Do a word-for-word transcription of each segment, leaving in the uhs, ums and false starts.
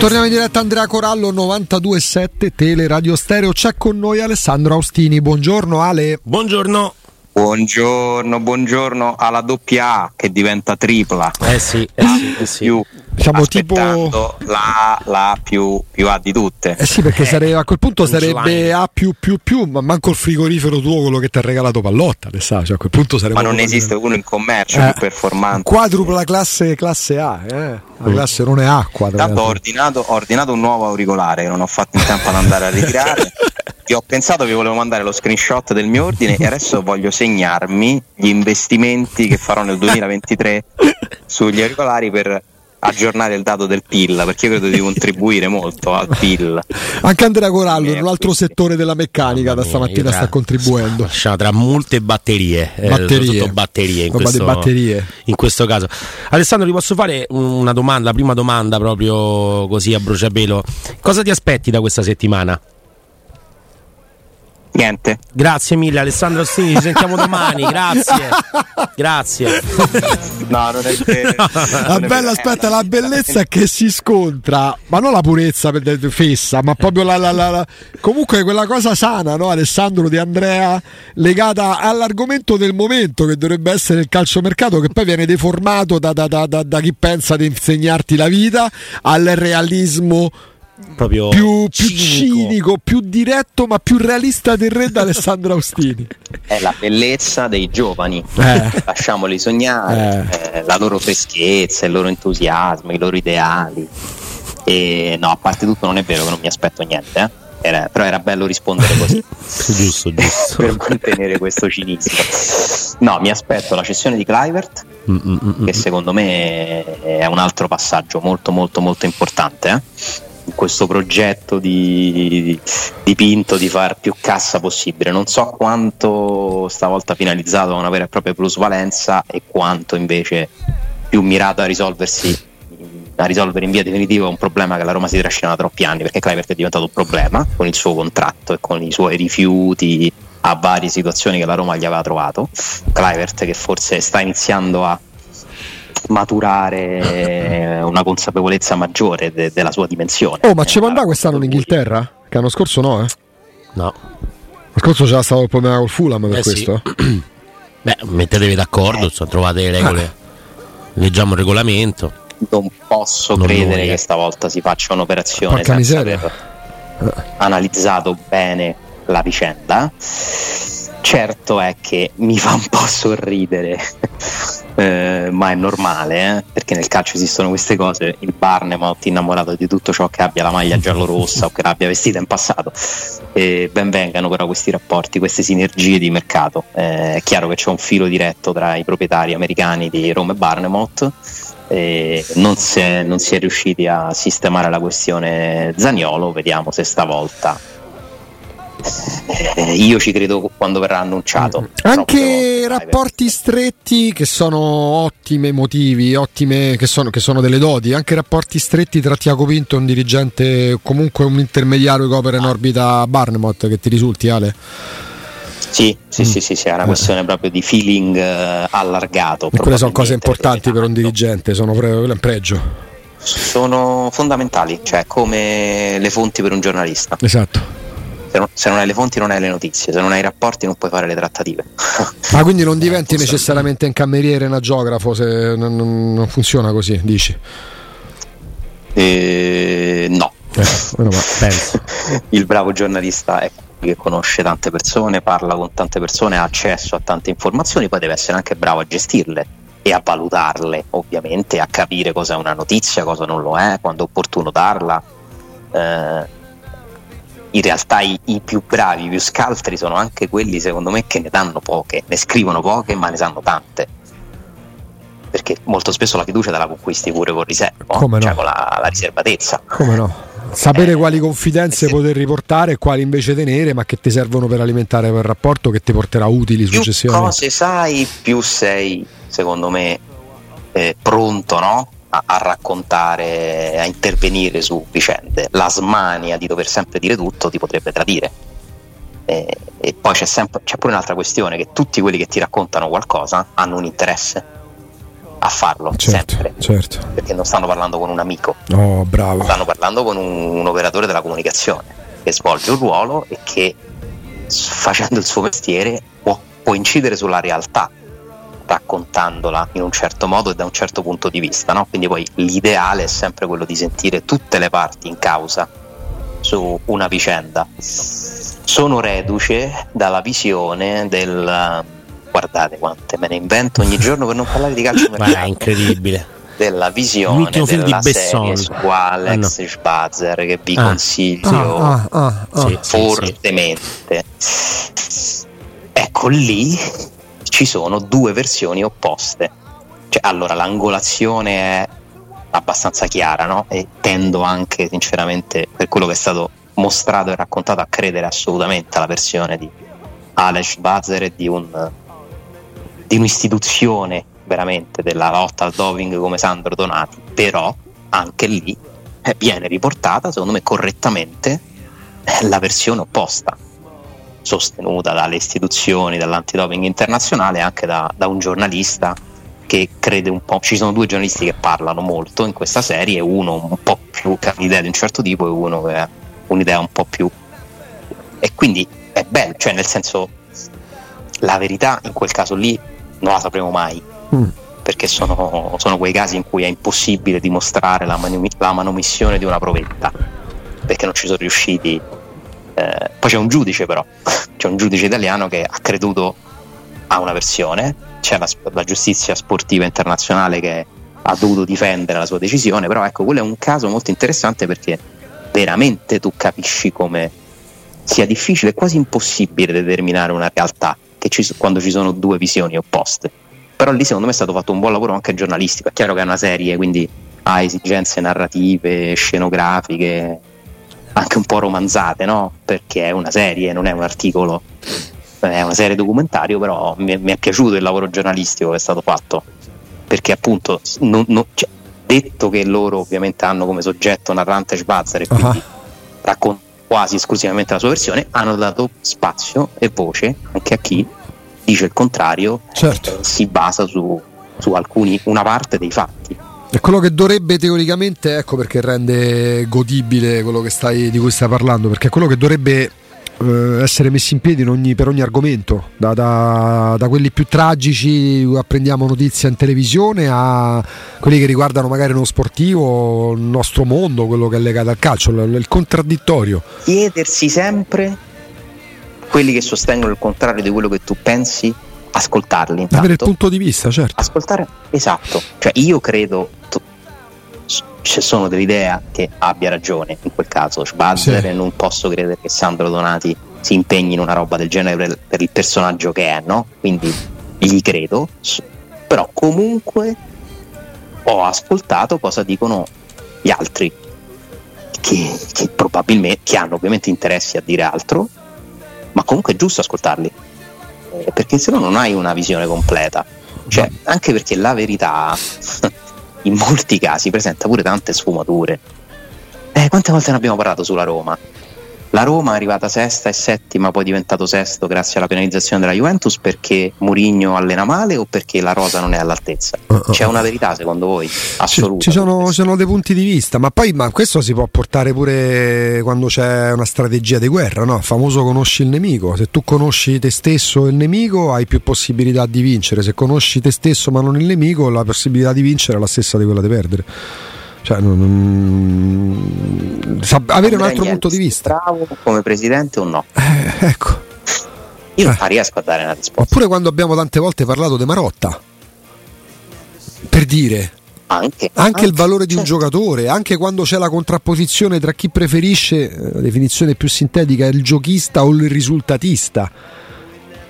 Torniamo in diretta, Andrea Corallo, novantadue sette Tele Radio Stereo. C'è con noi Alessandro Austini. Buongiorno Ale. Buongiorno. Buongiorno, buongiorno alla doppia A che diventa tripla. Eh sì, eh sì, eh sì. Più, diciamo, tipo la A, la A più, più A di tutte. Eh sì, perché eh, sare- a quel punto sarebbe A più più più, ma manco il frigorifero tuo, quello che ti ha regalato Pallotta, le sa, cioè a quel punto sarebbe. Ma non esiste uno in commercio eh, più performante. Quadrupla classe classe A, eh. La classe non è acqua. Tanto ho ordinato, ho ordinato un nuovo auricolare che non ho fatto in tempo ad andare a ritirare. Ho pensato vi volevo mandare lo screenshot del mio ordine e adesso voglio segnarmi gli investimenti che farò nel duemilaventitré sugli auricolari per aggiornare il dato del P I L, perché io credo di contribuire molto al P I L. Anche Andrea Corallo, in un altro settore della meccanica, da stamattina sta contribuendo. Tra molte batterie, batterie. Eh, tutto batterie, in questo, batterie in questo caso. Alessandro, ti posso fare una domanda, la prima domanda proprio così a bruciapelo. Cosa ti aspetti da questa settimana? Niente. Grazie mille Alessandro Austini, ci sentiamo domani. Grazie. Grazie. No, non è vero. No, la bella vero. Aspetta, la bellezza che si scontra, ma non la purezza fessa, ma proprio la, la, la, la comunque quella cosa sana, no, Alessandro, di Andrea, legata all'argomento del momento che dovrebbe essere il calciomercato, che poi viene deformato da, da, da, da, da chi pensa di insegnarti la vita al realismo proprio più, più cinico. cinico, più diretto, ma più realista del re d'Alessandro Austini. È la bellezza dei giovani, eh. Lasciamoli sognare, eh. Eh, la loro freschezza, il loro entusiasmo, i loro ideali. E no, a parte tutto non è vero che non mi aspetto niente, eh. Era, però era bello rispondere così. Giusto, giusto. Per mantenere questo cinismo. No, mi aspetto la cessione di Kluivert, Mm-mm-mm. che secondo me è un altro passaggio molto molto molto importante, eh. Questo progetto di, di Pinto di far più cassa possibile, non so quanto stavolta finalizzato a una vera e propria plusvalenza e quanto invece più mirato a risolversi a risolvere in via definitiva un problema che la Roma si trascina da troppi anni, perché Kluivert è diventato un problema con il suo contratto e con i suoi rifiuti a varie situazioni che la Roma gli aveva trovato. Kluivert che forse sta iniziando a maturare una consapevolezza maggiore de- della sua dimensione. Oh, ma eh, ci può andare quest'anno in Inghilterra? Che l'anno scorso no, eh? No. L'anno scorso c'era stato il problema col Fulham per eh questo. Sì. Beh, mettetevi d'accordo, eh. so, trovate le regole, leggiamo il regolamento. Non posso non credere noi. che stavolta si faccia un'operazione Porca senza miseria. aver analizzato bene la vicenda. Certo è che mi fa un po' sorridere, eh, ma è normale, eh? Perché nel calcio esistono queste cose. Il Bournemouth innamorato di tutto ciò che abbia la maglia giallorossa o che l'abbia vestita in passato, eh, ben vengano però questi rapporti, queste sinergie di mercato. Eh, è chiaro che c'è un filo diretto tra i proprietari americani di Roma e Bournemouth. Eh, non, si è, non si è riusciti a sistemare la questione Zaniolo, vediamo se stavolta. Eh, io ci credo quando verrà annunciato. Anche rapporti stretti, che sono ottime motivi, ottime, che sono, che sono delle doti, anche rapporti stretti tra Tiago Pinto e un dirigente, comunque un intermediario che opera in orbita Bournemouth, che ti risulti Ale? Sì, sì, mm. sì, sì, sì, è una questione eh. proprio di feeling eh, allargato. E quelle sono cose importanti per un dirigente, sono pre- pregio. Sono fondamentali, cioè come le fonti per un giornalista. Esatto. Se non hai le fonti non hai le notizie, se non hai i rapporti non puoi fare le trattative. Ma quindi non diventi non necessariamente un cameriere, un agiografo, se non, non funziona così, dici? Eh, no. Eh, no penso. Il bravo giornalista è che conosce tante persone, parla con tante persone, ha accesso a tante informazioni, poi deve essere anche bravo a gestirle e a valutarle, ovviamente, a capire cosa è una notizia, cosa non lo è, quando è opportuno darla. Eh, In realtà i, i più bravi, i più scaltri sono anche quelli, secondo me, che ne danno poche, ne scrivono poche ma ne sanno tante, perché molto spesso la fiducia te la conquisti pure con riserva, come no? Cioè con la, la riservatezza. Come no? Sapere eh, quali confidenze se... poter riportare e quali invece tenere, ma che ti servono per alimentare quel rapporto che ti porterà utili successivamente. Più cose sai, più sei, secondo me, eh, pronto, no? A, a raccontare, a intervenire su vicende. La smania di dover sempre dire tutto ti potrebbe tradire. E, e poi c'è sempre c'è pure un'altra questione, che tutti quelli che ti raccontano qualcosa hanno un interesse. a farlo, certo, sempre, certo, perché non stanno parlando con un amico, oh, bravo, stanno parlando con un, un operatore della comunicazione che svolge un ruolo e che facendo il suo mestiere può, può incidere sulla realtà raccontandola in un certo modo e da un certo punto di vista, no? Quindi poi l'ideale è sempre quello di sentire tutte le parti in causa su una vicenda. Sono reduce dalla visione del guardate quante me ne invento ogni giorno per non parlare di calcio ma è incredibile, della visione della serie su Alex Schwarzer, ah, no, che vi ah. consiglio ah, ah, ah, ah. Sì, fortemente sì, sì. Ecco, lì ci sono due versioni opposte, cioè, allora l'angolazione è abbastanza chiara, no? E tendo anche sinceramente, per quello che è stato mostrato e raccontato, a credere assolutamente alla versione di Alex Schwarzer e di, un, di un'istituzione veramente della lotta al doping come Sandro Donati. Però anche lì eh, viene riportata secondo me correttamente eh, la versione opposta, sostenuta dalle istituzioni, dall'antidoping internazionale e anche da, da un giornalista che crede un po', ci sono due giornalisti che parlano molto in questa serie, uno un po' più che ha un'idea di un certo tipo e uno che ha un'idea un po' più, e quindi è bello, cioè nel senso la verità in quel caso lì non la sapremo mai, mm. perché sono, sono quei casi in cui è impossibile dimostrare la, manu- la manomissione di una provetta, perché non ci sono riusciti. Eh, poi c'è un giudice, però c'è un giudice italiano che ha creduto a una versione, c'è la, la giustizia sportiva internazionale che ha dovuto difendere la sua decisione, però ecco, quello è un caso molto interessante perché veramente tu capisci come sia difficile, quasi impossibile determinare una realtà che ci, quando ci sono due visioni opposte. Però lì secondo me è stato fatto un buon lavoro anche giornalistico, è chiaro che è una serie quindi ha esigenze narrative, scenografiche, anche un po' romanzate, no? Perché è una serie, non è un articolo, è una serie documentario, però mi è, mi è piaciuto il lavoro giornalistico che è stato fatto, perché appunto non, non, cioè, detto che loro ovviamente hanno come soggetto narrante Schwarzer e quindi uh-huh. racconta quasi esclusivamente la sua versione, hanno dato spazio e voce anche a chi dice il contrario, certo, si basa su, su alcuni, una parte dei fatti. È quello che dovrebbe teoricamente, ecco perché rende godibile quello che stai, di cui stai parlando, perché è quello che dovrebbe essere messi in piedi in ogni, per ogni argomento, da, da, da quelli più tragici, apprendiamo notizia in televisione, a quelli che riguardano magari lo sportivo, il nostro mondo, quello che è legato al calcio, il, il contraddittorio. Chiedersi sempre quelli che sostengono il contrario di quello che tu pensi, ascoltarli intanto. Avere il punto di vista, certo. Ascoltare, esatto. Cioè io credo tu, ci sono dell'idea che abbia ragione in quel caso Schwarzer, sì. Non posso credere che Sandro Donati si impegni in una roba del genere per, per il personaggio che è, no? Quindi gli credo, però comunque ho ascoltato cosa dicono gli altri che, che probabilmente che hanno ovviamente interessi a dire altro, ma comunque è giusto ascoltarli, perché se no non hai una visione completa, cioè anche perché la verità in molti casi presenta pure tante sfumature. Eh, quante volte ne abbiamo parlato sulla Roma? La Roma è arrivata sesta e settima, poi è diventato sesto grazie alla penalizzazione della Juventus perché Mourinho allena male o perché la rosa non è all'altezza? C'è una verità secondo voi? Assoluta. Ci, ci sono, ci sono dei punti di vista, ma poi ma questo si può portare pure quando c'è una strategia di guerra, no? Famoso conosci il nemico. Se tu conosci te stesso e il nemico hai più possibilità di vincere, se conosci te stesso ma non il nemico la possibilità di vincere è la stessa di quella di perdere. Cioè, non, non, sa, avere Andrea un altro Niels, punto di vista. Bravo come presidente o no? Eh, ecco, io non eh. riesco a dare una risposta. Oppure quando abbiamo tante volte parlato di Marotta, per dire anche, anche, anche il valore di certo. un giocatore, anche quando c'è la contrapposizione tra chi preferisce, la definizione più sintetica, il giochista o il risultatista.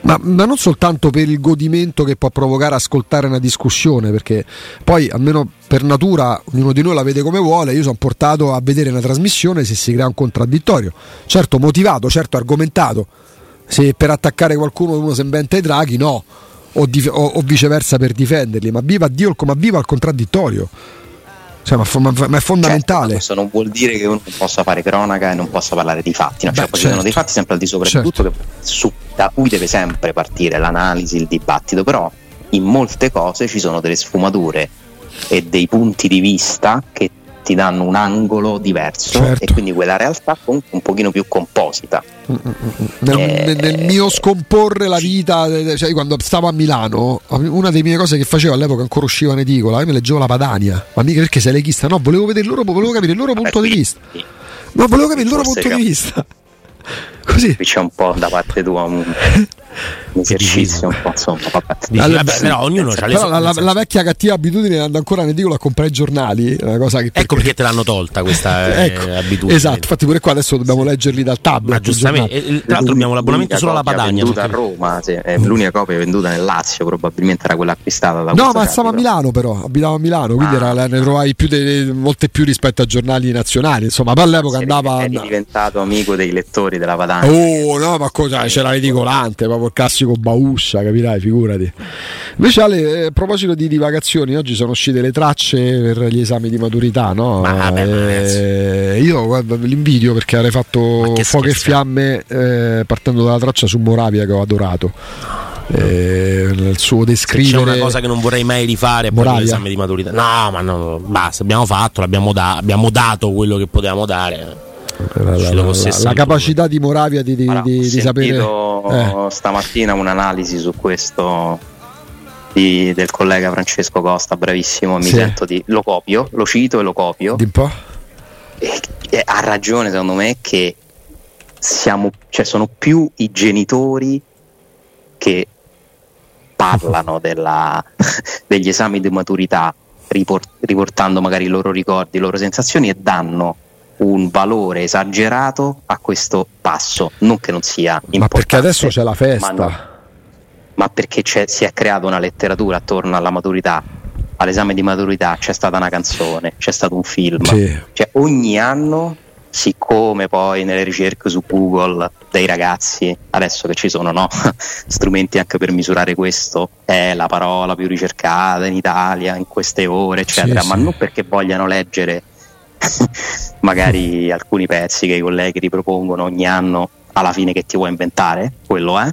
Ma, ma non soltanto per il godimento che può provocare ascoltare una discussione, perché poi almeno per natura ognuno di noi la vede come vuole. Io sono portato a vedere una trasmissione se si crea un contraddittorio, certo motivato, certo argomentato. Se per attaccare qualcuno uno si inventa i draghi, no, o, dif- o, o viceversa per difenderli, ma viva Dio, ma viva il contraddittorio. Cioè, ma, ma, ma è fondamentale. Certo, questo non vuol dire che uno non possa fare cronaca e non possa parlare di fatti, no? Beh, cioè, certo. Ci sono dei fatti sempre al di sopra, certo. Di tutto che, su, da cui deve sempre partire l'analisi, il dibattito, però in molte cose ci sono delle sfumature e dei punti di vista che ti danno un angolo diverso, certo. E quindi quella realtà comunque un pochino più composita. Nel, eh, nel mio scomporre la vita, cioè quando stavo a Milano, una delle mie cose che facevo all'epoca, ancora usciva in edicola, io mi leggevo La Padania, ma mica perché sei leghista, no, volevo vedere loro, volevo capire il loro vabbè, punto sì, di vista sì. No, volevo capire il loro punto di vista. Così qui c'è un po' da parte tua un, un esercizio un po', insomma, allora, vabbè, però ognuno c'ha le però la, la, la vecchia cattiva abitudine è ancora ne dico a comprare i giornali, una cosa che perché... ecco perché te l'hanno tolta questa ecco, eh, abitudine, esatto, infatti pure qua adesso dobbiamo leggerli dal tablet, ma giustamente e, tra l'altro abbiamo l'abbonamento solo alla Padania perché... a Roma sì, è l'unica copia venduta nel Lazio, probabilmente era quella acquistata da no ma stavo a Milano, però abitavo a Milano, quindi ah. era, ne trovavi più dei, molte più rispetto a giornali nazionali, insomma, ma all'epoca andava, eri diventato amico dei lettori della Padania. Oh no, ma cosa, c'era ridicolante, proprio il classico Bauscia, capirai, figurati. Invece Ale, a proposito di divagazioni, oggi sono uscite le tracce per gli esami di maturità, no? Ma, eh, io guarda, l'invidio perché avrei fatto fuoco e fiamme eh, partendo dalla traccia su Moravia che ho adorato. Eh, nel suo descrivere, c'è una cosa che non vorrei mai rifare per l'esame di maturità. No, ma no, basta, abbiamo fatto, l'abbiamo da- abbiamo dato quello che potevamo dare. La, la, la, la capacità di Moravia di, di, allora, di, di sapere. Ho sentito eh. stamattina un'analisi su questo di, del collega Francesco Costa, bravissimo. Mi sì. sento di lo copio, lo cito e lo copio. Di un po'? E, e, ha ragione, secondo me, che siamo, cioè, sono più i genitori che parlano della, degli esami di maturità, riport, riportando magari i loro ricordi, le loro sensazioni e danno un valore esagerato a questo passo, non che non sia importante, ma perché adesso c'è la festa, ma, no, ma perché c'è, si è creata una letteratura attorno alla maturità, all'esame di maturità, c'è stata una canzone, c'è stato un film, sì. Cioè ogni anno, siccome poi nelle ricerche su Google dei ragazzi, adesso che ci sono, no, strumenti anche per misurare questo, è la parola più ricercata in Italia in queste ore, eccetera, sì, ma sì. non perché vogliano leggere magari alcuni pezzi che i colleghi ripropongono ogni anno alla fine che ti vuoi inventare, quello è,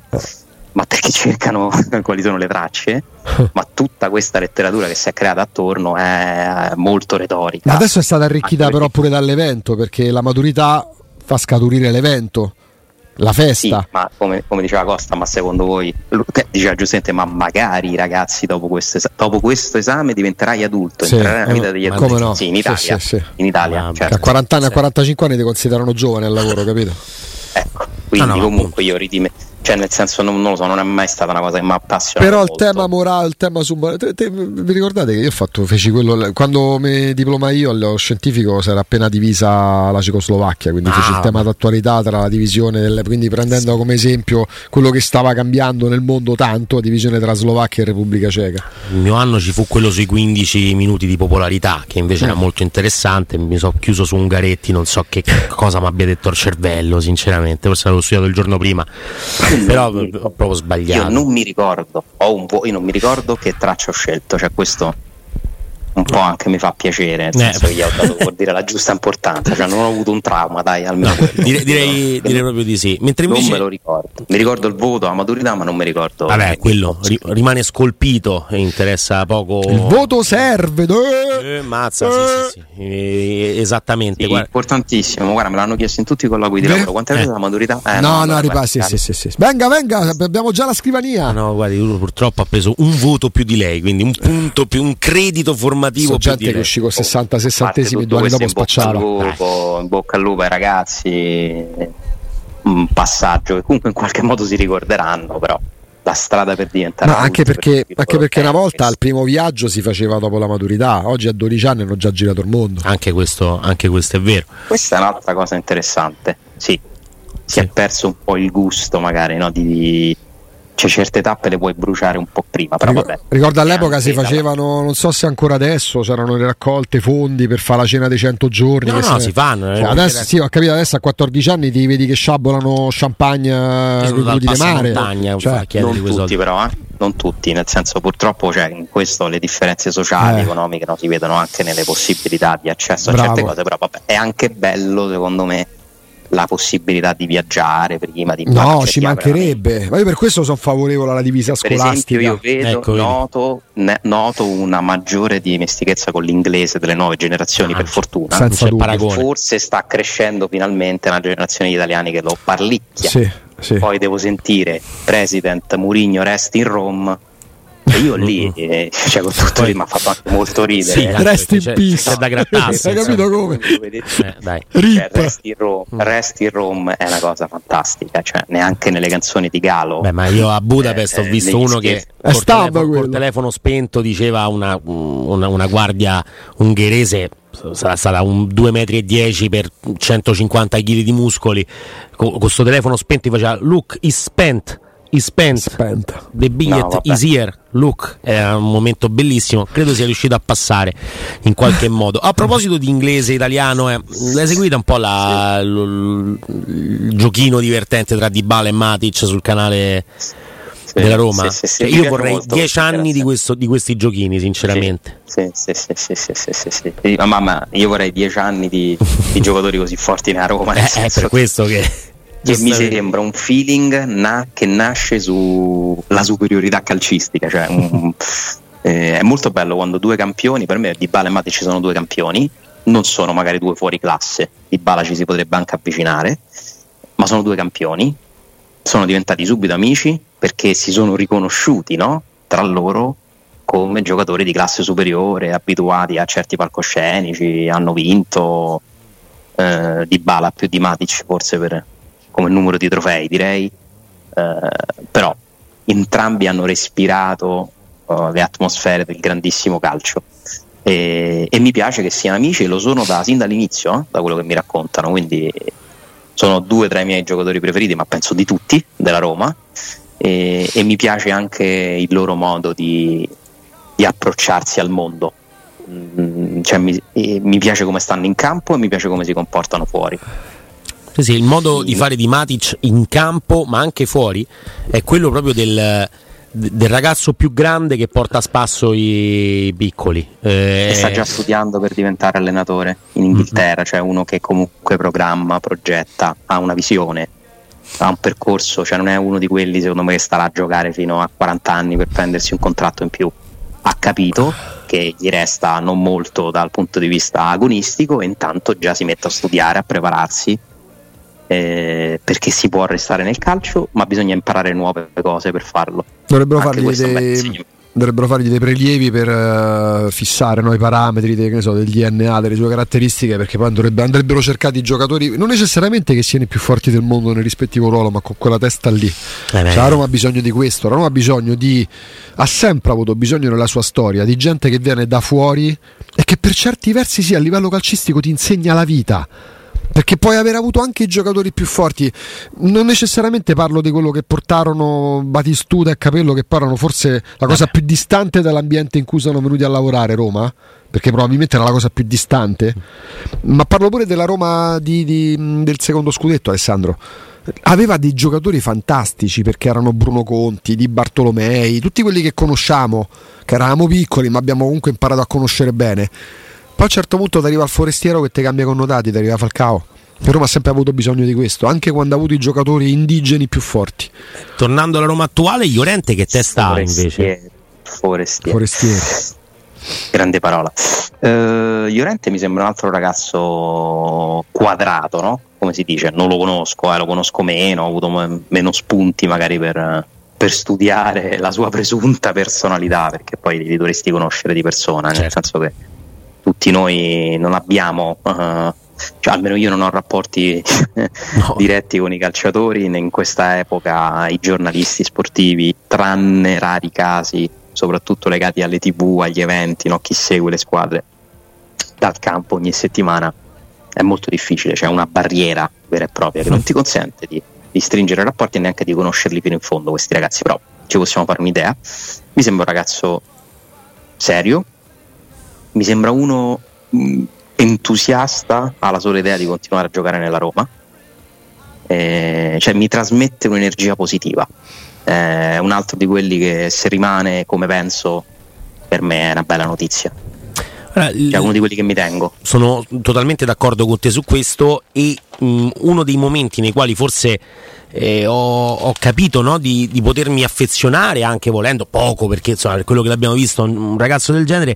ma perché cercano quali sono le tracce, ma tutta questa letteratura che si è creata attorno è molto retorica. Ma adesso è stata arricchita anche però pure dall'evento, perché la maturità fa scaturire l'evento, la festa. Sì, ma come, come diceva Costa, ma secondo voi, diceva giustamente, ma magari ragazzi dopo questo, es- dopo questo esame diventerai adulto, sì, entrerai nella vita degli adulti, no? Sì, in Italia, sì, sì, sì. In Italia, certo. A quaranta anni, a quarantacinque anni ti considerano giovane al lavoro, capito? Ecco, quindi no, no, comunque io ridime, cioè nel senso non, non lo so, non è mai stata una cosa che mi appassiona. Però il molto. tema morale, il tema sub... te, te, vi ricordate che io ho fatto, feci quello quando mi diplomai io allo scientifico, si era appena divisa la Cecoslovacchia, quindi ah. feci il tema d'attualità tra la divisione del, quindi prendendo come esempio quello che stava cambiando nel mondo tanto, la divisione tra Slovacchia e Repubblica Ceca. Il mio anno ci fu quello sui quindici minuti di popolarità, che invece eh. era molto interessante, mi sono chiuso su Ungaretti, non so che cosa mi abbia detto il cervello, sinceramente, forse l'avevo studiato il giorno prima. Però ho proprio sbagliato. Io non mi ricordo, ho un po', io non mi ricordo che traccia ho scelto, cioè questo un po' anche mi fa piacere, nel senso eh. che gli ho dato, vuol dire, la giusta importanza, cioè non ho avuto un trauma, dai, almeno no, direi, direi, direi proprio di sì. Mentre invece non me lo ricordo, mi ricordo il voto a maturità ma non mi ricordo, vabbè, quello rimane scolpito e interessa poco. Il voto serve eh, mazza, sì, sì, sì. esattamente, sì, importantissimo, guarda, me l'hanno chiesto in tutti i colloqui di lavoro, quante eh. volte la maturità eh, no no, no guarda, sì, sì, sì, sì. venga venga abbiamo già la scrivania, no, guardi, purtroppo ha preso un voto più di lei, quindi un punto più, un credito formativo. Sono gente che uscì con sessanta sessantesimi due anni dopo spacciava. In bocca al lupo ai ragazzi, un passaggio che comunque in qualche modo si ricorderanno, però la strada per diventare ma anche perché, per anche perché una volta il primo viaggio si faceva dopo la maturità, oggi a dodici anni hanno già girato il mondo, anche questo, anche questo è vero, questa è un'altra cosa interessante, sì, si sì. è perso un po' il gusto magari, no, di, di c'è certe tappe le puoi bruciare un po' prima, però vabbè. Ricordo all'epoca si facevano, non so se ancora adesso, c'erano le raccolte fondi per fare la cena dei cento giorni. No, no, se... si fanno. Cioè, adesso, sì, ho capito, adesso a quattordici anni ti vedi che sciabolano champagne con i di mare. Montagna, cioè, non tutti soldi. Però, eh? Non tutti, nel senso purtroppo cioè, in questo le differenze sociali, eh. economiche, no, si vedono anche nelle possibilità di accesso Bravo. a certe cose, però vabbè, è anche bello secondo me la possibilità di viaggiare prima di no, ci mancherebbe veramente. Ma io per questo sono favorevole alla divisa per scolastica. Per esempio io vedo, ecco, noto, ne, noto una maggiore dimestichezza con l'inglese delle nuove generazioni, ah, per fortuna, senza paragone. Forse sta crescendo finalmente una generazione di italiani che lo parlicchia, sì, sì. Poi devo sentire President Mourinho resti in Roma. Io lì, eh, cioè, con tutto lì mi ha fatto anche molto ridere. Sì, eh, resti in pista, no, da grattarsi. Hai capito come? Eh, dai. Cioè, resti in Rome, resti in Rome è una cosa fantastica. Cioè, neanche nelle canzoni di Galo. Beh, ma io a Budapest eh, ho visto uno che col telefono, telefono spento diceva una, una, una guardia ungherese. Sarà stata un due metri e dieci per centocinquanta chili di muscoli. Con questo telefono spento faceva "Look is spent". He spent, spent the billet, no, is here. Look, è un momento bellissimo. Credo sia riuscito a passare in qualche modo. A proposito di inglese italiano, eh, l'hai seguita un po' la, sì. l, il giochino divertente tra Dybala e Matic sul canale sì. della Roma? Sì, sì, sì, cioè, io vorrei dieci anni di, questo, di questi giochini, sinceramente. Sì, sì, sì, sì, sì, sì, sì, sì, sì. Ma mamma, io vorrei dieci anni di, di giocatori così forti nella Roma. Eh, è per questo che. Che mi sembra un feeling na- che nasce sulla superiorità calcistica, cioè un, eh, è molto bello quando due campioni, per me Dybala e Matic ci sono due campioni, non sono magari due fuori classe, Dybala ci si potrebbe anche avvicinare, ma sono due campioni, sono diventati subito amici perché si sono riconosciuti, no? Tra loro come giocatori di classe superiore, abituati a certi palcoscenici, hanno vinto, eh, Dybala più di Matic forse per... come numero di trofei direi, eh, però entrambi hanno respirato uh, le atmosfere del grandissimo calcio e, e mi piace che siano amici e lo sono da, sin dall'inizio, eh, da quello che mi raccontano, quindi sono due tra i miei giocatori preferiti, ma penso di tutti, della Roma, e, e mi piace anche il loro modo di, di approcciarsi al mondo. Mm, cioè, mi, eh, mi piace come stanno in campo e mi piace come si comportano fuori. Sì, sì, il modo di fare di Matic in campo ma anche fuori è quello proprio del, del ragazzo più grande che porta a spasso i piccoli, eh, e sta già studiando per diventare allenatore in Inghilterra, mm-hmm. Cioè uno che comunque programma, progetta, ha una visione, ha un percorso, cioè non è uno di quelli secondo me che starà a giocare fino a quaranta anni per prendersi un contratto in più, ha capito che gli resta non molto dal punto di vista agonistico e intanto già si mette a studiare, a prepararsi. Eh, perché si può restare nel calcio, ma bisogna imparare nuove cose per farlo. Dovrebbero, fargli dei, dovrebbero fargli dei prelievi per uh, fissare no, i parametri dei, che so, del D N A, delle sue caratteristiche, perché poi andrebbero, andrebbero cercati i giocatori non necessariamente che siano i più forti del mondo nel rispettivo ruolo, ma con quella testa lì. Eh cioè, la Roma ha bisogno di questo, la Roma ha bisogno di ha sempre avuto bisogno nella sua storia di gente che viene da fuori e che per certi versi sì, a livello calcistico ti insegna la vita. Perché puoi aver avuto anche i giocatori più forti, non necessariamente parlo di quello che portarono Batistuta e Capello, che parlano forse la cosa più distante dall'ambiente in cui sono venuti a lavorare, Roma, perché probabilmente era la cosa più distante, ma parlo pure della Roma di, di, del secondo scudetto, Alessandro. Aveva dei giocatori fantastici perché erano Bruno Conti, Di Bartolomei, tutti quelli che conosciamo, che eravamo piccoli ma abbiamo comunque imparato a conoscere bene. Poi a un certo punto ti arriva il forestiero che ti cambia connotati, ti arriva Falcao. La Roma ha sempre avuto bisogno di questo, anche quando ha avuto i giocatori indigeni più forti. Tornando alla Roma attuale, Llorente che testa forestiero, invece? Forestiero. Forestiero. Grande parola. Uh, Llorente mi sembra un altro ragazzo quadrato, no? Come si dice? Non lo conosco, eh, lo conosco meno, ho avuto meno spunti magari per, per studiare la sua presunta personalità, perché poi li dovresti conoscere di persona, certo. Nel senso che tutti noi non abbiamo, uh, cioè almeno io non ho rapporti no. diretti con i calciatori, in questa epoca i giornalisti sportivi, tranne rari casi, soprattutto legati alle tivù, agli eventi, no? Chi segue le squadre dal campo ogni settimana è molto difficile, c'è cioè una barriera vera e propria che non ti consente di, di stringere rapporti e neanche di conoscerli fino in fondo questi ragazzi, però ci possiamo fare un'idea. Mi sembra un ragazzo serio, mi sembra uno entusiasta, ha la sola idea di continuare a giocare nella Roma, eh, cioè mi trasmette un'energia positiva, eh, un altro di quelli che se rimane come penso per me è una bella notizia, allora, cioè, uno di quelli che mi tengo. Sono totalmente d'accordo con te su questo e mh, uno dei momenti nei quali forse eh, ho, ho capito, no, di, di potermi affezionare, anche volendo poco, perché insomma, per quello che l'abbiamo visto, un ragazzo del genere,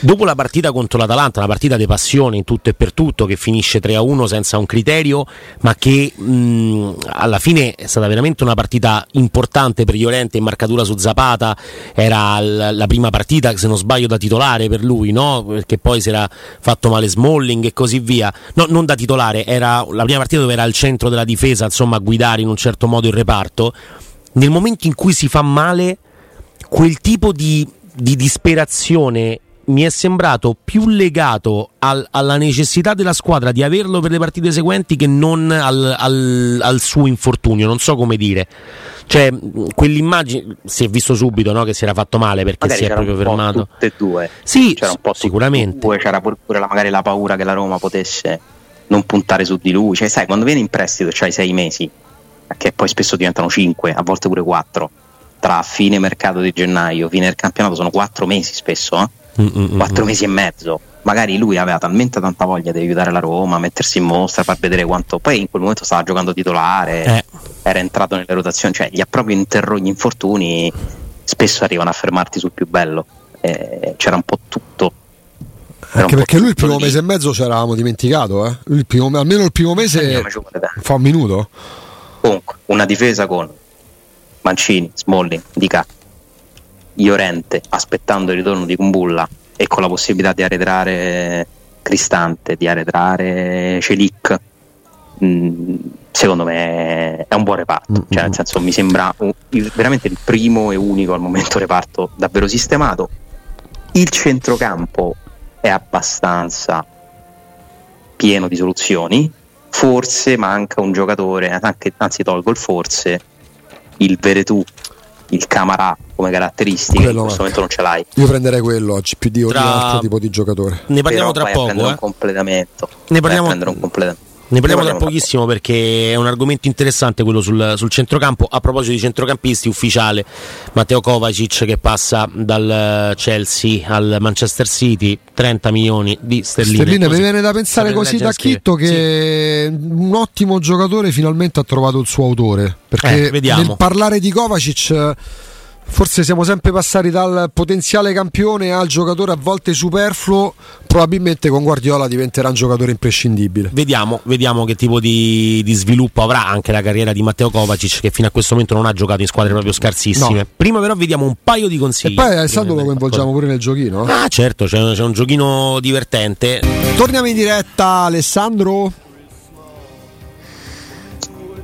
dopo la partita contro l'Atalanta, una partita di passione in tutto e per tutto, che finisce tre a uno senza un criterio, ma che mh, alla fine è stata veramente una partita importante per Llorente, in marcatura su Zapata, era l- la prima partita, se non sbaglio, da titolare per lui, no? Perché poi si era fatto male Smalling e così via, no, non da titolare, era la prima partita dove era al centro della difesa, insomma, a guidare in un certo modo il reparto. Nel momento in cui si fa male, quel tipo di, di disperazione mi è sembrato più legato al, alla necessità della squadra di averlo per le partite seguenti che non al, al, al suo infortunio, non so come dire. Cioè, quell'immagine si è visto subito, no, che si era fatto male, perché magari si è proprio fermato. Tutte e due. Sì, c'era un po' sicuramente. Due, c'era pure la, magari la paura che la Roma potesse non puntare su di lui. Cioè, sai, quando viene in prestito c'hai sei mesi, che poi spesso diventano cinque, a volte pure quattro. Tra fine mercato di gennaio, fine del campionato, sono quattro mesi spesso, eh? Mm-mm-mm. Quattro mesi e mezzo. Magari lui aveva talmente tanta voglia di aiutare la Roma, mettersi in mostra, far vedere quanto. Poi in quel momento stava giocando titolare, eh. era entrato nelle rotazioni, cioè gli ha proprio interro- gli infortuni spesso arrivano a fermarti sul più bello, eh, c'era un po' tutto. Anche perché lui il primo mese e mezzo ci eravamo dimenticato, eh? Lui il primo, almeno il primo mese fa un minuto. Comunque una difesa con Mancini, Smalling, Dica, Llorente, aspettando il ritorno di Kumbulla e con la possibilità di arretrare Cristante, di arretrare Celic, mh, secondo me è un buon reparto, cioè nel senso mi sembra un, veramente il primo e unico al momento reparto davvero sistemato. Il centrocampo è abbastanza pieno di soluzioni, forse manca un giocatore, anche, anzi tolgo il forse, il Veretù, il Camarà come caratteristiche, quello in questo manca. Momento non ce l'hai. Io prenderei quello oggi più di ogni tra... altro tipo di giocatore. Ne parliamo però tra poco, eh. Un completamento. Ne parliamo a un completamento. Ne parliamo tra pochissimo, perché è un argomento interessante quello sul, sul centrocampo. A proposito di centrocampisti, ufficiale Matteo Kovacic che passa dal Chelsea al Manchester City, trenta milioni di sterline. Sterline, mi viene da pensare così da Chitto che sì. Un ottimo giocatore finalmente ha trovato il suo autore, perché eh, nel parlare di Kovacic forse siamo sempre passati dal potenziale campione al giocatore a volte superfluo, probabilmente con Guardiola diventerà un giocatore imprescindibile. Vediamo, vediamo che tipo di, di sviluppo avrà anche la carriera di Matteo Kovacic, che fino a questo momento non ha giocato in squadre proprio scarsissime. No. Prima però vediamo un paio di consigli. E poi Alessandro lo coinvolgiamo pure nel giochino. Eh? Ah certo, c'è un, c'è un giochino divertente. Torniamo in diretta, Alessandro.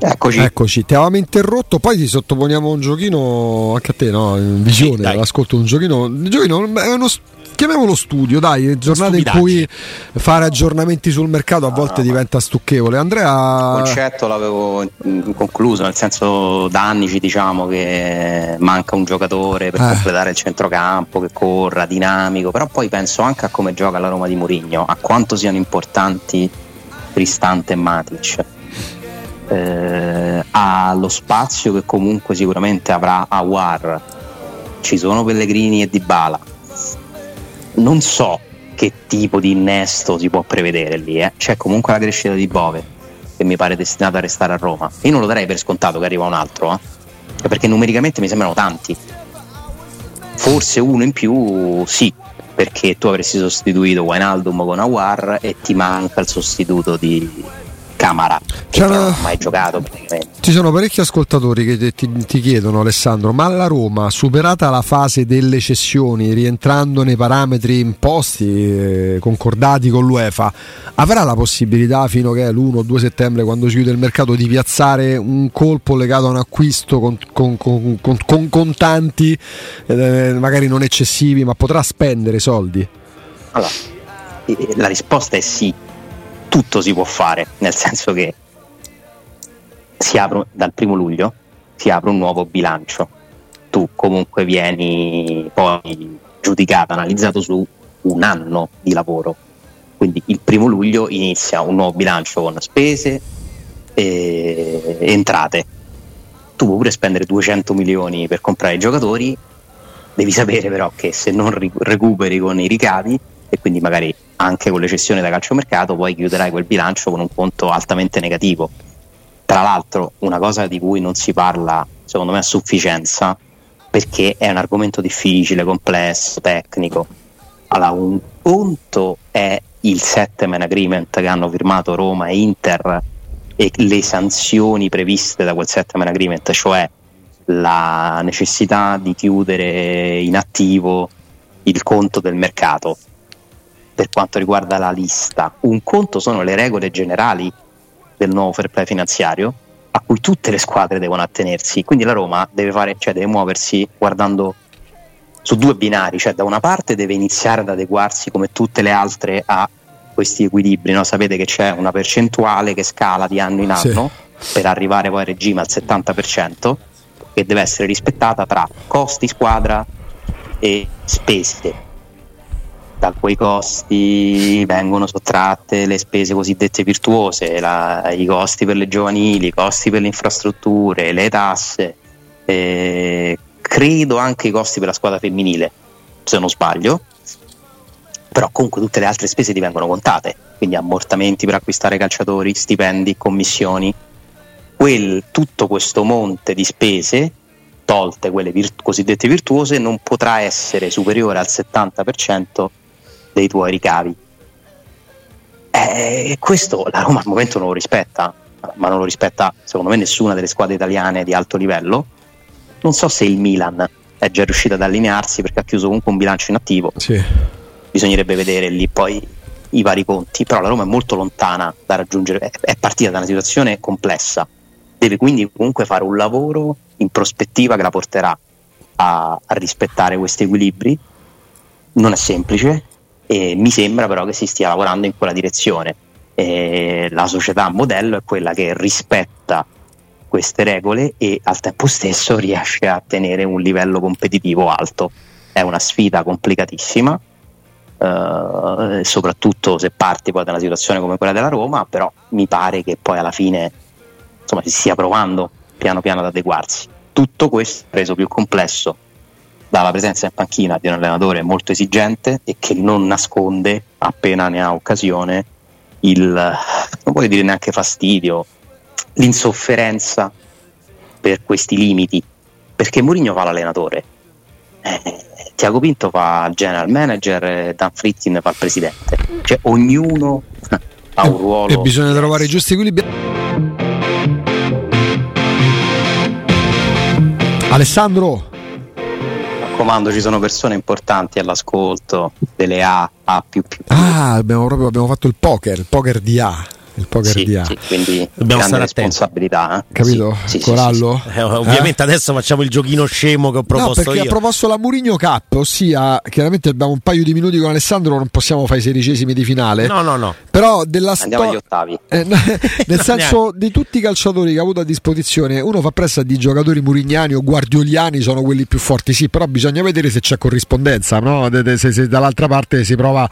Eccoci. Eccoci, ti avevamo interrotto, poi ti sottoponiamo un giochino anche a te, no? In visione, sì, ascolto un giochino, un giochino è uno, chiamiamolo studio, dai, giornate in cui fare aggiornamenti sul mercato a volte ah, diventa stucchevole. Andrea, il concetto l'avevo concluso, nel senso da anni ci diciamo che manca un giocatore per eh. completare il centrocampo, che corra, dinamico, però poi penso anche a come gioca la Roma di Mourinho, a quanto siano importanti Cristante e Matic. Eh, ha lo spazio che comunque sicuramente avrà Awar, ci sono Pellegrini e Dybala, non so che tipo di innesto si può prevedere lì, eh. C'è comunque la crescita di Bove che mi pare destinato a restare a Roma, io non lo darei per scontato che arriva un altro, eh. Perché numericamente mi sembrano tanti, forse uno in più sì, perché tu avresti sostituito Wijnaldum con Awar e ti manca il sostituto di Camara, che non ha mai giocato. Ci sono parecchi ascoltatori che te, ti, ti chiedono, Alessandro, ma la Roma, superata la fase delle cessioni, rientrando nei parametri imposti, eh, concordati con l'UEFA, avrà la possibilità fino che l'primo o due settembre, quando si chiude il mercato, di piazzare un colpo legato a un acquisto con, con, con, con, con contanti, eh, magari non eccessivi, ma potrà spendere soldi? Allora, la risposta è sì. Tutto si può fare, nel senso che si apre, dal primo luglio si apre un nuovo bilancio, tu comunque vieni poi giudicato, analizzato su un anno di lavoro, quindi il primo luglio inizia un nuovo bilancio con spese e entrate, tu puoi pure spendere duecento milioni per comprare i giocatori, devi sapere però che se non recuperi con i ricavi e quindi magari anche con le cessioni da calciomercato poi chiuderai quel bilancio con un conto altamente negativo. Tra l'altro, una cosa di cui non si parla secondo me a sufficienza, perché è un argomento difficile, complesso, tecnico. Allora, un conto è il settlement agreement che hanno firmato Roma e Inter e le sanzioni previste da quel settlement agreement, cioè la necessità di chiudere in attivo il conto del mercato per quanto riguarda la lista. Un conto sono le regole generali del nuovo fair play finanziario a cui tutte le squadre devono attenersi, quindi la Roma deve fare, cioè deve muoversi guardando su due binari, cioè da una parte deve iniziare ad adeguarsi come tutte le altre a questi equilibri, no? Sapete che c'è una percentuale che scala di anno in anno, sì, per arrivare poi a regime al settanta per cento, che deve essere rispettata tra costi squadra e spese. Da quei costi vengono sottratte le spese cosiddette virtuose, la, i costi per le giovanili, i costi per le infrastrutture, le tasse, eh, credo anche i costi per la squadra femminile, se non sbaglio, però comunque tutte le altre spese ti vengono contate, quindi ammortamenti per acquistare calciatori, stipendi, commissioni. Quel, tutto questo monte di spese, tolte quelle virt- cosiddette virtuose, non potrà essere superiore al settanta per cento dei tuoi ricavi. E eh, questo la Roma al momento non lo rispetta, ma non lo rispetta secondo me nessuna delle squadre italiane di alto livello. Non so se il Milan è già riuscito ad allinearsi, perché ha chiuso comunque un bilancio inattivo, sì, bisognerebbe vedere lì poi i vari conti, però la Roma è molto lontana da raggiungere, è partita da una situazione complessa, deve quindi comunque fare un lavoro in prospettiva che la porterà a, a rispettare questi equilibri. Non è semplice e mi sembra però che si stia lavorando in quella direzione, e la società modello è quella che rispetta queste regole e al tempo stesso riesce a tenere un livello competitivo alto. È una sfida complicatissima, eh, soprattutto se parti poi da una situazione come quella della Roma, però mi pare che poi alla fine insomma si stia provando piano piano ad adeguarsi. Tutto questo reso più complesso dalla presenza in panchina di un allenatore molto esigente e che non nasconde, appena ne ha occasione, il, non voglio dire neanche fastidio, l'insofferenza per questi limiti, perché Mourinho fa l'allenatore, eh, Tiago Pinto fa il general manager, Dan Fritzin fa il presidente, cioè ognuno ha un ruolo e bisogna trovare i giusti equilibri. Alessandro, mi raccomando, ci sono persone importanti all'ascolto delle A, A più più. Ah, abbiamo proprio abbiamo fatto il poker, il poker di A, il poker sì, di A. Sì, quindi dobbiamo stare responsabilità, eh? Capito? Sì, Corallo. Sì, sì, sì. Eh, ovviamente eh? Adesso facciamo il giochino scemo che ho proposto. No, perché io. ha proposto la Mourinho Cup, ossia chiaramente abbiamo un paio di minuti con Alessandro, non possiamo fare i sedicesimi di finale. No, no, no. Però della Andiamo sto... agli ottavi. Eh, nel no, senso neanche. Di tutti i calciatori che ha avuto a disposizione, uno fa pressa di giocatori murignani o guardioliani, sono quelli più forti, sì, però bisogna vedere se c'è corrispondenza, no? Se, se dall'altra parte si prova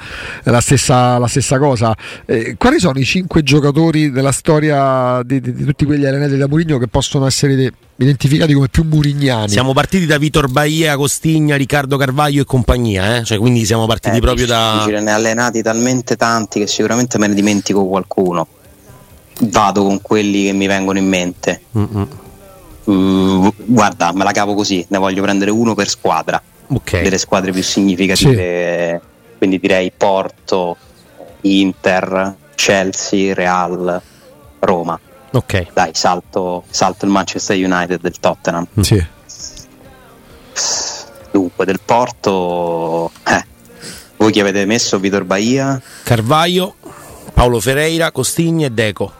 la stessa, la stessa cosa. Eh, quali sono i cinque giocatori della storia di, di, di tutti quegli allenati da Mourinho che possono essere de- identificati come più murignani? Siamo partiti da Vitor Baia, Costinha, Riccardo Carvalho e compagnia, eh? Cioè, quindi siamo partiti eh, proprio da... Ne allenati talmente tanti che sicuramente me ne dimentico qualcuno. Vado con quelli che mi vengono in mente. Uh, guarda, me la cavo così, ne voglio prendere uno per squadra, okay, delle squadre più significative, sì, quindi direi Porto, Inter, Chelsea, Real, Roma. Ok. Dai, salto, salto il Manchester United del Tottenham. Sì. Dunque, del Porto, eh, voi chi avete messo? Vitor Baia, Carvalho, Paolo Ferreira, Costinha e Deco.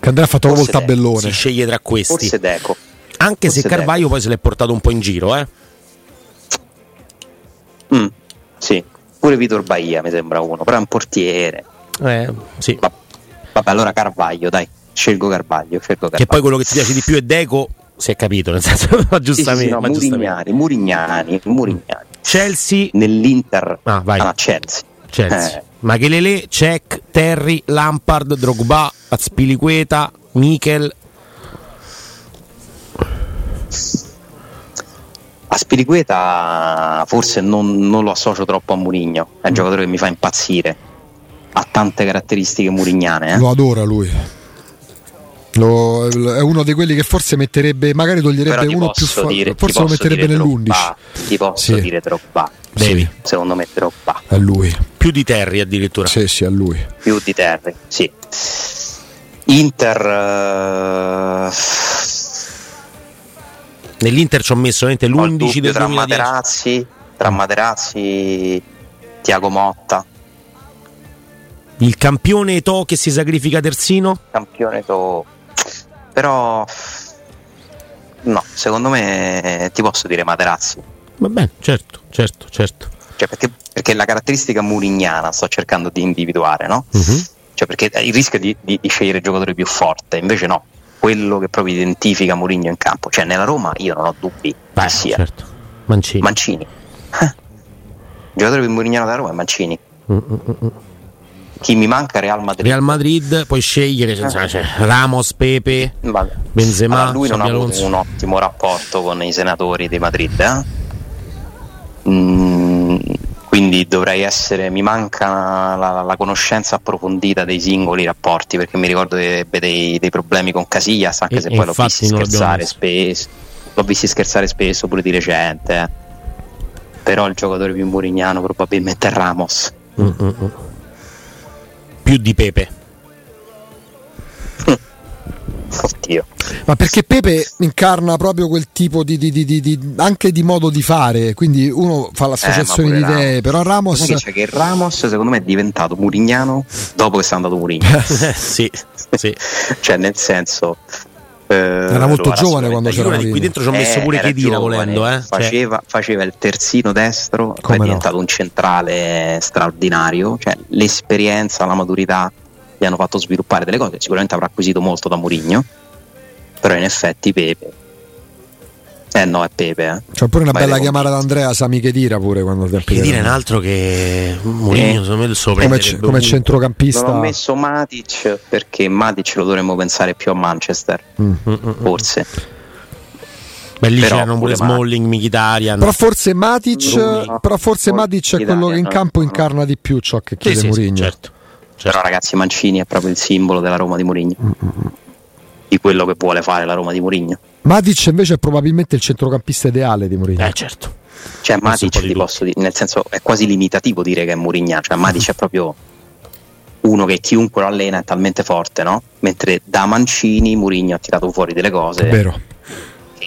Che Andrea ha fatto un volta tabellone. Si sceglie tra questi. Forse Deco. Anche Forse se Carvalho Deco. Poi se l'è portato un po' in giro, eh. Mm, sì. Pure Vitor Baia mi sembra uno, però è un portiere. Eh, sì. Va- vabbè, allora Carvalho, dai, scelgo Carvalho, scelgo Carvalho. Che poi quello che ti piace di più è Deco, si è capito, nel senso, ma giustamente, sì, sì, no, ma Murignani, giustamente. Murignani, Murignani. Chelsea nell'Inter. Ah, vai. Ah, Chelsea. Chelsea. Eh. Makelele, Cech, Terry, Lampard, Drogba, Azpilicueta, Mikel. Azpilicueta forse non, non lo associo troppo a Mourinho, è un giocatore che mi fa impazzire, ha tante caratteristiche mourignane, eh. Lo adora lui, lo, è uno di quelli che forse metterebbe, magari toglierebbe uno più fa- dire, forse lo metterebbe nell'undici, ti posso sì. dire troppa Devi. Secondo me troppa a lui, più di Terry addirittura, sì sì a lui più di Terry, sì. Inter uh... nell'Inter ci ho messo l'undici ho del tra duemiladieci. Materazzi, tra Materazzi, Thiago Motta, il campione Eto'o che si sacrifica terzino, campione Eto'o, però no, secondo me ti posso dire Materazzi. Va bene, certo, certo, certo. Cioè perché, perché la caratteristica murignana sto cercando di individuare, no? Uh-huh. Cioè perché il rischio di, di, di scegliere il giocatore più forte, invece no, quello che proprio identifica Mourinho in campo. Cioè nella Roma io non ho dubbi che sia certo. Mancini, Mancini. Eh. Il giocatore più mourignano della Roma è Mancini. Mm-mm-mm. Chi mi manca? Real Madrid. Real Madrid, puoi scegliere, eh. cioè, Ramos, Pepe, Vabbè. Benzema. Allora, lui non ha avuto un ottimo rapporto con i senatori di Madrid, eh? mm, quindi dovrei essere, mi manca la, la conoscenza approfondita dei singoli rapporti, perché mi ricordo che ebbe dei, dei problemi con Casillas, anche e, se poi l'ho visto scherzare spesso, l'ho visto scherzare spesso pure di recente, eh. Però il giocatore più mourignano probabilmente è Ramos. Mm-mm. Più di Pepe. Oddio. Ma perché Pepe incarna proprio quel tipo di, di, di, di anche di modo di fare, quindi uno fa l'associazione eh, di idee, Ramos. Però Ramos dice che Ramos secondo me è diventato Murignano dopo che è andato Mourinho. sì, sì. Cioè nel senso eh, era molto allora, giovane quando c'era qui dentro, ci ho messo eh, pure Khedira volendo, eh. faceva, cioè. faceva il terzino destro, poi è no? diventato un centrale straordinario, cioè l'esperienza, la maturità gli hanno fatto sviluppare delle cose, sicuramente avrà acquisito molto da Mourinho, però in effetti Pepe eh no è Pepe eh. C'è pure una Ma bella chiamata da Andrea Sami Khedira pure, quando Khedira è un altro che Mourinho eh. secondo me lo sopra come centrocampista. Non ho messo Matic perché Matic lo dovremmo pensare più a Manchester, mm. forse beh lì c'erano pure Smalling, Mkhitaryan, però forse Matic Bruno, però forse Bruno, Matic è quello che in campo no. incarna di più ciò che chiede sì, Mourinho sì, certo. certo. Però ragazzi Mancini è proprio il simbolo della Roma di Mourinho, mm. di quello che vuole fare la Roma di Mourinho. Matic invece è probabilmente il centrocampista ideale di Mourinho. Eh certo. Cioè Matic di posso dire, nel senso è quasi limitativo dire che è Mourinho, cioè Matic è proprio uno che chiunque lo allena è talmente forte, no? Mentre da Mancini Mourinho ha tirato fuori delle cose. Vero.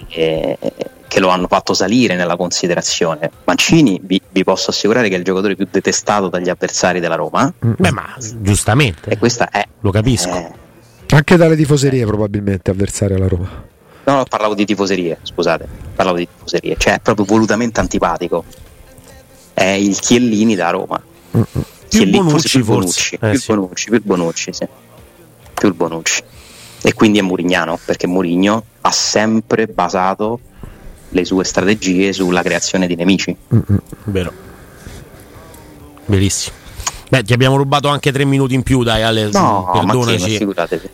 Che, che lo hanno fatto salire nella considerazione. Mancini vi, vi posso assicurare che è il giocatore più detestato dagli avversari della Roma. Beh, ma giustamente. E questa è lo capisco. È, anche dalle tifoserie eh. probabilmente avversaria alla Roma. No, parlavo di tifoserie, scusate, parlavo di tifoserie, cioè è proprio volutamente antipatico. È il Chiellini da Roma. Mm-hmm. Chiellini, Bonucci, forse, forse. Bonucci, eh, più sì. Bonucci, più Bonucci, sì. Più Bonucci. E quindi è Murignano, perché Mourinho ha sempre basato le sue strategie sulla creazione di nemici. Mm-hmm. Vero. Verissimo. Beh, ti abbiamo rubato anche tre minuti in più, dai Ale, no, perdonaci.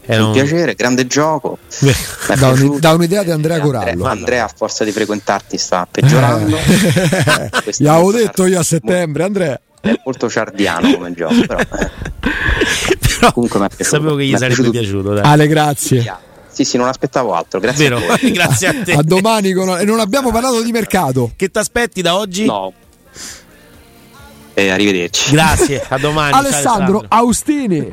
È un piacere, grande gioco. Da, un, da un'idea di Andrea Corallo. Andrea, a forza di frequentarti sta peggiorando. Gli avevo detto io a settembre, Andrea. È molto ciardiano come gioco, però, però comunque mi è piaciuto. Sapevo che gli sarebbe piaciuto, dai. Ale, grazie. Sì, sì, non aspettavo altro. Grazie Vero. a te. Grazie a te. A domani con... e non abbiamo parlato di mercato. Che ti aspetti da oggi? No. Eh, arrivederci. Grazie, a domani. Alessandro Austini.